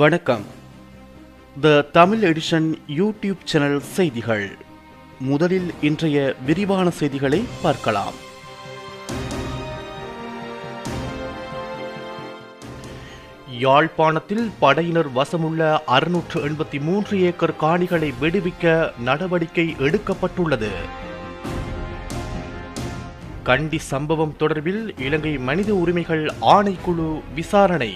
வணக்கம். The Tamil edition YouTube channel செய்திகள். முதலில் இன்றைய விரிவான செய்திகளை பார்க்கலாம். யாழ்ப்பாணத்தில் படையினர் வசமுள்ள 683 ஏக்கர் காணிகளை விடுவிக்க நடவடிக்கை எடுக்கப்பட்டுள்ளது. கண்டி சம்பவம் தொடர்பில் இலங்கை மனித உரிமைகள் ஆணைக்குழு விசாரணை.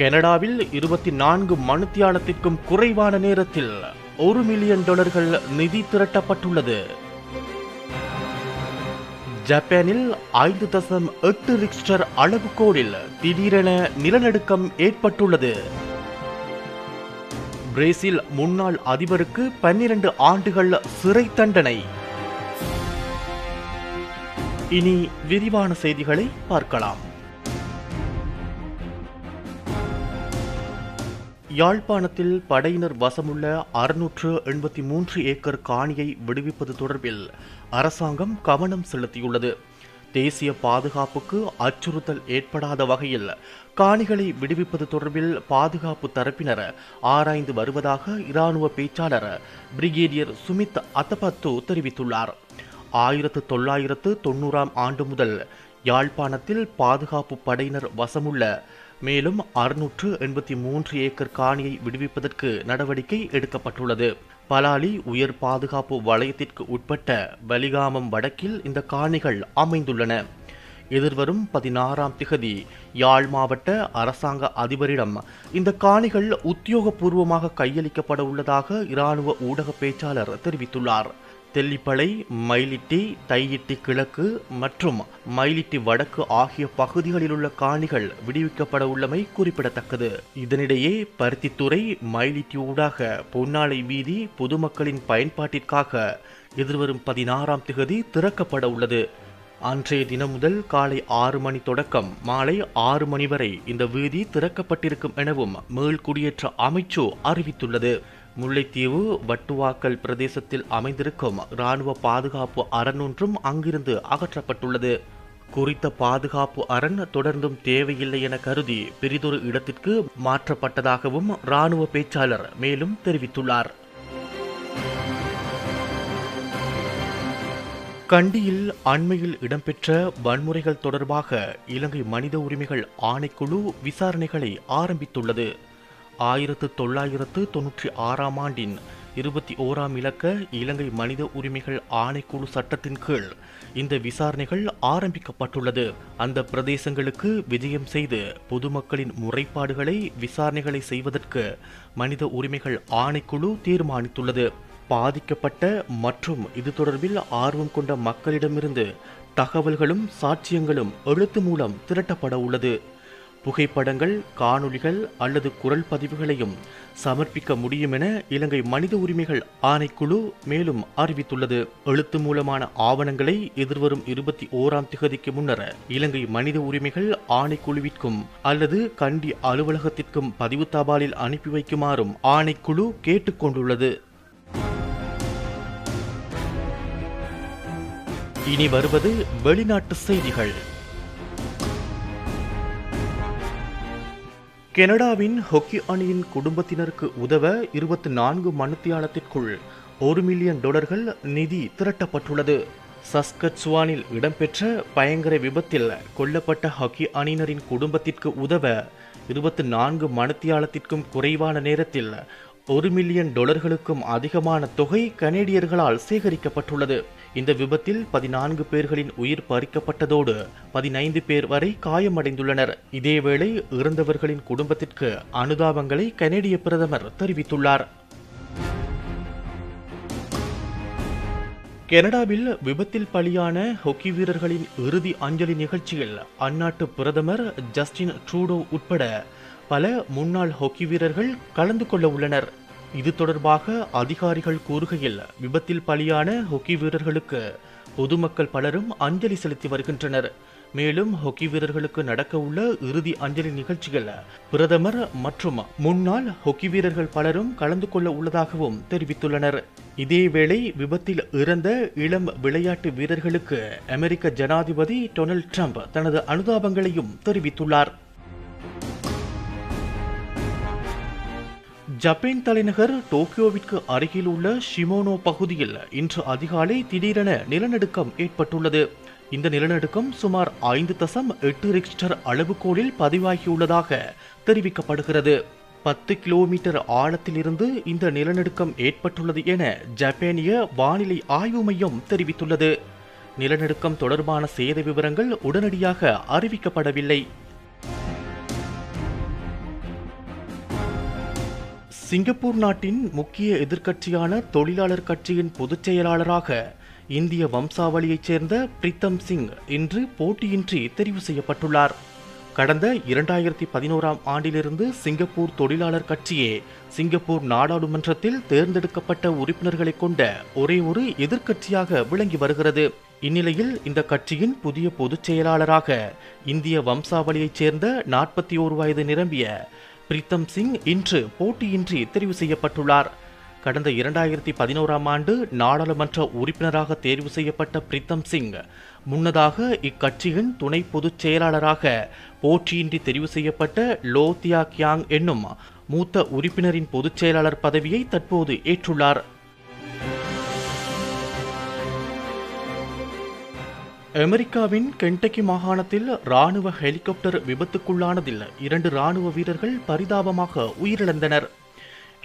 கனடாவில் 24 மணித்தியாலத்திற்கும் குறைவான நேரத்தில் $1 மில்லியன் நிதி திரட்டப்பட்டுள்ளது. ஜப்பானில் 5.8 ரிக்டர் அளவுகோலில் திடீரென நிலநடுக்கம் ஏற்பட்டுள்ளது. பிரேசில் முன்னாள் அதிபருக்கு 12 ஆண்டுகள் சிறை தண்டனை. இனி விரிவான செய்திகளை பார்க்கலாம். யாழ்ப்பாணத்தில் படையினர் வசமுள்ள 683 ஏக்கர் காணியை விடுவிப்பது தொடர்பில் அரசாங்கம் கவனம் செலுத்தியுள்ளது. தேசிய பாதுகாப்புக்கு அச்சுறுத்தல் ஏற்படாத வகையில் காணிகளை விடுவிப்பது தொடர்பில் பாதுகாப்பு தரப்பினர் ஆராய்ந்து வருவதாக இராணுவ பேச்சாளர் பிரிகேடியர் சுமித் அத்தப்பத்து தெரிவித்துள்ளார். 1990 ஆண்டு முதல் யாழ்ப்பாணத்தில் பாதுகாப்பு படையினர் வசமுள்ள மேலும் 683 ஏக்கர் காணியை விடுவிப்பதற்கு நடவடிக்கை எடுக்கப்பட்டுள்ளது. பலாலி உயர் பாதுகாப்பு வலயத்திற்கு உட்பட்ட வலிகாமம் வடக்கில் இந்த காணிகள் அமைந்துள்ளன. எதிர்வரும் 16ஆம் திகதி யாழ் மாவட்ட அரசாங்க அதிபரிடம் இந்த காணிகள் உத்தியோகபூர்வமாக கையளிக்கப்பட உள்ளதாக இராணுவ ஊடக பேச்சாளர் தெரிவித்துள்ளார். தெல்லிப்பளை, மயிலிட்டி, தையிட்டி கிழக்கு மற்றும் மயிலிட்டி வடக்கு ஆகிய பகுதிகளில் உள்ள காணிகள் விடுவிக்கப்பட உள்ளமை குறிப்பிடத்தக்கது. இதனிடையே பருத்தித்துறை மயிலிட்டி ஊடாக பொன்னாலை வீதி பொதுமக்களின் பயன்பாட்டிற்காக எதிர்வரும் 16ஆம் திகதி திறக்கப்பட உள்ளது. அன்றைய தினம் முதல் காலை 6 மணி தொடக்கம் மாலை 6 மணி வரை இந்த வீதி திறக்கப்பட்டிருக்கும் எனவும் மேல்குடியேற்ற அமைச்சு அறிவித்துள்ளது. முல்லைத்தீவு வட்டுவாக்கல் பிரதேசத்தில் அமைந்திருக்கும் இராணுவ பாதுகாப்பு அரண் ஒன்றும் அங்கிருந்து அகற்றப்பட்டுள்ளது. குறித்த பாதுகாப்பு அரண் தொடர்ந்தும் தேவையில்லை என கருதி பெரிதொரு இடத்திற்கு மாற்றப்பட்டதாகவும் இராணுவ பேச்சாளர் மேலும் தெரிவித்துள்ளார். கண்டியில் அண்மையில் இடம்பெற்ற வன்முறைகள் தொடர்பாக இலங்கை மனித உரிமைகள் ஆணைக்குழு விசாரணைகளை ஆரம்பித்துள்ளது. 1996 ஆண்டின் 21ஆம் இலக்க இலங்கை மனித உரிமைகள் ஆணைக்குழு சட்டத்தின் கீழ் இந்த விசாரணைகள் ஆரம்பிக்கப்பட்டுள்ளது. அந்த பிரதேசங்களுக்கு விஜயம் செய்து பொதுமக்களின் முறைப்பாடுகளை விசாரணைகளை செய்வதற்கு மனித உரிமைகள் ஆணைக்குழு தீர்மானித்துள்ளது. பாதிக்கப்பட்ட மற்றும் இது தொடர்பில் ஆர்வம் கொண்ட மக்களிடமிருந்து தகவல்களும் சாட்சியங்களும் எழுத்து மூலம் திரட்டப்பட உள்ளது. புகைப்படங்கள், காணொலிகள் அல்லது குரல் பதிவுகளையும் சமர்ப்பிக்க முடியும் என இலங்கை மனித உரிமைகள் ஆணைக்குழு மேலும் அறிவித்துள்ளது. எழுத்து மூலமான ஆவணங்களை எதிர்வரும் 21ஆம் திகதிக்கு முன்னர் இலங்கை மனித உரிமைகள் ஆணைக்குழுவிற்கும் அல்லது கண்டி அலுவலகத்திற்கும் பதிவு தபாலில் அனுப்பி வைக்குமாறும் ஆணைக்குழு கேட்டுக்கொண்டுள்ளது. இனி வருவது வெளிநாட்டு செய்திகள். கனடாவின் ஹொக்கி அணியின் குடும்பத்தினருக்கு உதவ 24 மணித்தியாலத்திற்குள் $1 மில்லியன் நிதி திரட்டப்பட்டுள்ளது. சஸ்கட்சுவானில் இடம்பெற்ற பயங்கர விபத்தில் கொல்லப்பட்ட ஹொக்கி அணியினரின் குடும்பத்திற்கு உதவ 24 மணித்தியாலத்திற்கும் குறைவான நேரத்தில் $1 மில்லியன் அதிகமான தொகை கனேடியர்களால் சேகரிக்கப்பட்டுள்ளது. இந்த விபத்தில் 14 பேர்களின் உயிர் பறிக்கப்பட்டதோடு 15 பேர் வரை காயமடைந்துள்ளனர். இதேவேளை இறந்தவர்களின் குடும்பத்திற்கு அனுதாபங்களை கனேடிய பிரதமர் தெரிவித்துள்ளார். கனடாவில் விபத்தில் பலியான ஹொக்கி வீரர்களின் இறுதி அஞ்சலி நிகழ்ச்சியில் அந்நாட்டு பிரதமர் ஜஸ்டின் ட்ரூடோ உட்பட பல முன்னாள் ஹொக்கி வீரர்கள் கலந்து கொள்ள உள்ளனர். இது தொடர்பாக அதிகாரிகள் கூறுகையில், விபத்தில் பலியான ஹொக்கி வீரர்களுக்கு பொதுமக்கள் பலரும் அஞ்சலி செலுத்தி வருகின்றனர். மேலும் ஹொக்கி வீரர்களுக்கு நடக்க உள்ள இறுதி அஞ்சலி நிகழ்ச்சியில் பிரதமர் மற்றும் முன்னாள் ஹொக்கி வீரர்கள் பலரும் கலந்து கொள்ள உள்ளதாகவும் தெரிவித்துள்ளனர். இதேவேளை விபத்தில் இறந்த இளம் விளையாட்டு வீரர்களுக்கு அமெரிக்க ஜனாதிபதி டொனால்ட் ட்ரம்ப் தனது அனுதாபங்களையும் தெரிவித்துள்ளார். ஜப்பான் தலைநகர் டோக்கியோவிற்கு அருகில் உள்ள ஷிமோனோ பகுதியில் இன்று அதிகாலை திடீரென நிலநடுக்கம் ஏற்பட்டுள்ளது. இந்த நிலநடுக்கம் சுமார் 5.8 ரிக்டர் அளவுகோலில் பதிவாகியுள்ளதாக தெரிவிக்கப்படுகிறது. 10 கிலோமீட்டர் ஆழத்திலிருந்து இந்த நிலநடுக்கம் ஏற்பட்டுள்ளது என ஜப்பானிய வானிலை ஆய்வு மையம் தெரிவித்துள்ளது. நிலநடுக்கம் தொடர்பான சேத விவரங்கள் உடனடியாக அறிவிக்கப்படவில்லை. சிங்கப்பூர் நாட்டின் முக்கிய எதிர்க்கட்சியான தொழிலாளர் கட்சியின் பொதுச் செயலாளராக இந்திய வம்சாவளியைச் சேர்ந்த பிரித்தம் சிங் இன்று போட்டியின்றி தெரிவு செய்யப்பட்டுள்ளார். கடந்த 2011ஆம் ஆண்டிலிருந்து சிங்கப்பூர் தொழிலாளர் கட்சியே சிங்கப்பூர் நாடாளுமன்றத்தில் தேர்ந்தெடுக்கப்பட்ட உறுப்பினர்களை கொண்ட ஒரே ஒரு எதிர்க்கட்சியாக விளங்கி வருகிறது. இந்நிலையில் இந்த கட்சியின் புதிய பொதுச் செயலாளராக இந்திய வம்சாவளியைச் சேர்ந்த 41 வயது நிரம்பிய பிரித்தம் சிங் இன்று போட்டியின்றி தெரிவு செய்யப்பட்டுள்ளார். கடந்த 2011ஆம் ஆண்டு நாடாளுமன்ற உறுப்பினராக தேர்வு செய்யப்பட்ட பிரித்தம் சிங் முன்னதாக இக்கட்சியின் துணை பொதுச் செயலாளராக போட்டியின்றி தெரிவு செய்யப்பட்ட லோ தியா கியாங் என்னும் மூத்த உறுப்பினரின் பொதுச் செயலாளர் பதவியை தற்போது ஏற்றுள்ளார். அமெரிக்காவின் கென்டக்கி மாகாணத்தில் இராணுவ ஹெலிகாப்டர் விபத்துக்குள்ளானதில் 2 இராணுவ வீரர்கள் பரிதாபமாக உயிரிழந்தனர்.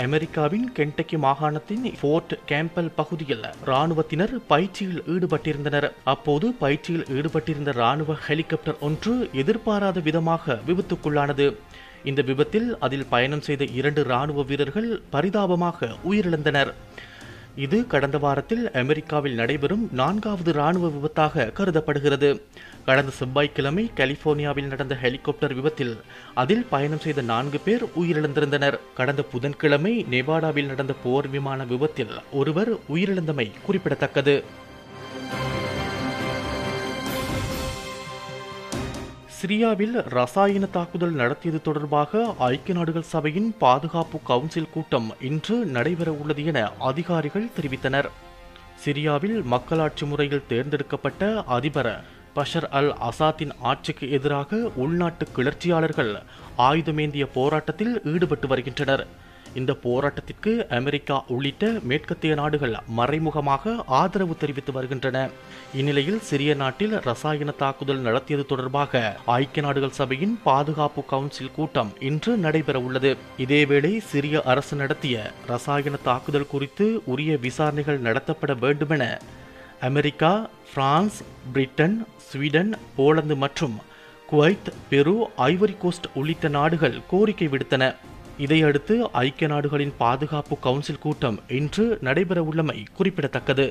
அமெரிக்காவின் கென்டக்கி மாகாணத்தின் ஃபோர்ட் கேம்பல் பகுதியில் இராணுவத்தினர் பயிற்சியில் ஈடுபட்டிருந்தனர். அப்போது பயிற்சியில் ஈடுபட்டிருந்த இராணுவ ஹெலிகாப்டர் ஒன்று எதிர்பாராத விதமாக விபத்துக்குள்ளானது. இந்த விபத்தில் அதில் பயணம் செய்த 2 இராணுவ வீரர்கள் பரிதாபமாக உயிரிழந்தனர். இது கடந்த வாரத்தில் அமெரிக்காவில் நடைபெறும் 4வது இராணுவ விபத்தாக கருதப்படுகிறது. கடந்த செவ்வாய்க்கிழமை கலிபோர்னியாவில் நடந்த ஹெலிகாப்டர் விபத்தில் அதில் பயணம் செய்த 4 பேர் உயிரிழந்திருந்தனர். கடந்த புதன்கிழமை நெவாடாவில் நடந்த போர் விமான விபத்தில் ஒருவர் உயிரிழந்தமை குறிப்பிடத்தக்கது. சிரியாவில் ரசாயன தாக்குதல் நடத்தியது தொடர்பாக ஐக்கிய நாடுகள் சபையின் பாதுகாப்பு கவுன்சில் கூட்டம் இன்று நடைபெற உள்ளது என அதிகாரிகள் தெரிவித்தனர். சிரியாவில் மக்களாட்சி முறையில் தேர்ந்தெடுக்கப்பட்ட அதிபர் பஷர் அல் அசாத்தின் ஆட்சிக்கு எதிராக உள்நாட்டு கிளர்ச்சியாளர்கள் ஆயுதமேந்திய போராட்டத்தில் ஈடுபட்டு வருகின்றனர். இந்த போராட்டத்திற்கு அமெரிக்கா உள்ளிட்ட மேற்கத்திய நாடுகள் மறைமுகமாக ஆதரவு தெரிவித்து வருகின்றன. இந்நிலையில் சிரிய நாட்டில் ரசாயன தாக்குதல் நடத்தியது தொடர்பாக ஐக்கிய நாடுகள் சபையின் பாதுகாப்பு கவுன்சில் கூட்டம் இன்று நடைபெற உள்ளது. இதேவேளை சிரிய அரசு நடத்திய ரசாயன தாக்குதல் குறித்து உரிய விசாரணைகள் நடத்தப்பட வேண்டுமென America, France, Britain, Sweden, Poland மற்றும் குவைத், பெரு, ஐவரி கோஸ்ட் உள்ளிட்ட நாடுகள் கோரிக்கை விடுத்தன. இதையடுத்து ஐக்கிய நாடுகளின் பாதுகாப்பு கவுன்சில் கூட்டம் இன்று நடைபெற உள்ளமை குறிப்பிடத்தக்கது.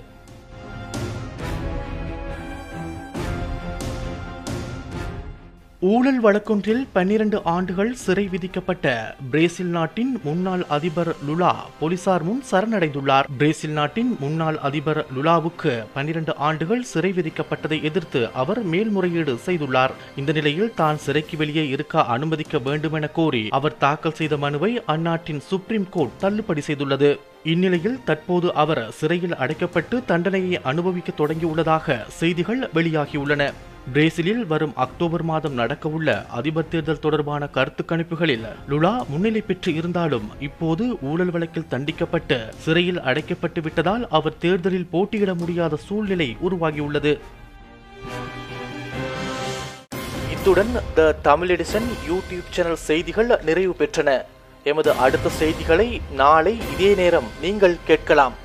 ஊழல் வழக்கொன்றில் 12 ஆண்டுகள் சிறை விதிக்கப்பட்ட பிரேசில் நாட்டின் முன்னாள் அதிபர் லுலா போலீசார் முன் சரணடைந்துள்ளார். பிரேசில் நாட்டின் முன்னாள் அதிபர் லுலாவுக்கு 12 ஆண்டுகள் சிறை விதிக்கப்பட்டதை எதிர்த்து அவர் மேல்முறையீடு செய்துள்ளார். இந்த நிலையில் தான் சிறைக்கு வெளியே இருக்க அனுமதிக்க வேண்டும் என கோரி அவர் தாக்கல் செய்த மனுவை அந்நாட்டின் சுப்ரீம் கோர்ட் தள்ளுபடி செய்துள்ளது. இந்நிலையில் தற்போது அவர் சிறையில் அடைக்கப்பட்டு தண்டனையை அனுபவிக்க தொடங்கியுள்ளதாக செய்திகள் வெளியாகியுள்ளன. பிரேசிலில் வரும் அக்டோபர் மாதம் நடக்கவுள்ள அதிபர் தேர்தல் தொடர்பான கருத்து கணிப்புகளில் லுலா முன்னிலை பெற்று இருந்தாலும் இப்போது ஊழல் வழக்கில் தண்டிக்கப்பட்டு சிறையில் அடைக்கப்பட்டு விட்டதால் அவர் தேர்தலில் போட்டியிட முடியாத சூழ்நிலை உருவாகியுள்ளது. இத்துடன் the Tamil edition YouTube channel செய்திகள் நிறைவு பெற்றன. எமது அடுத்த செய்திகளை நாளை இதே நேரம் நீங்கள் கேட்கலாம்.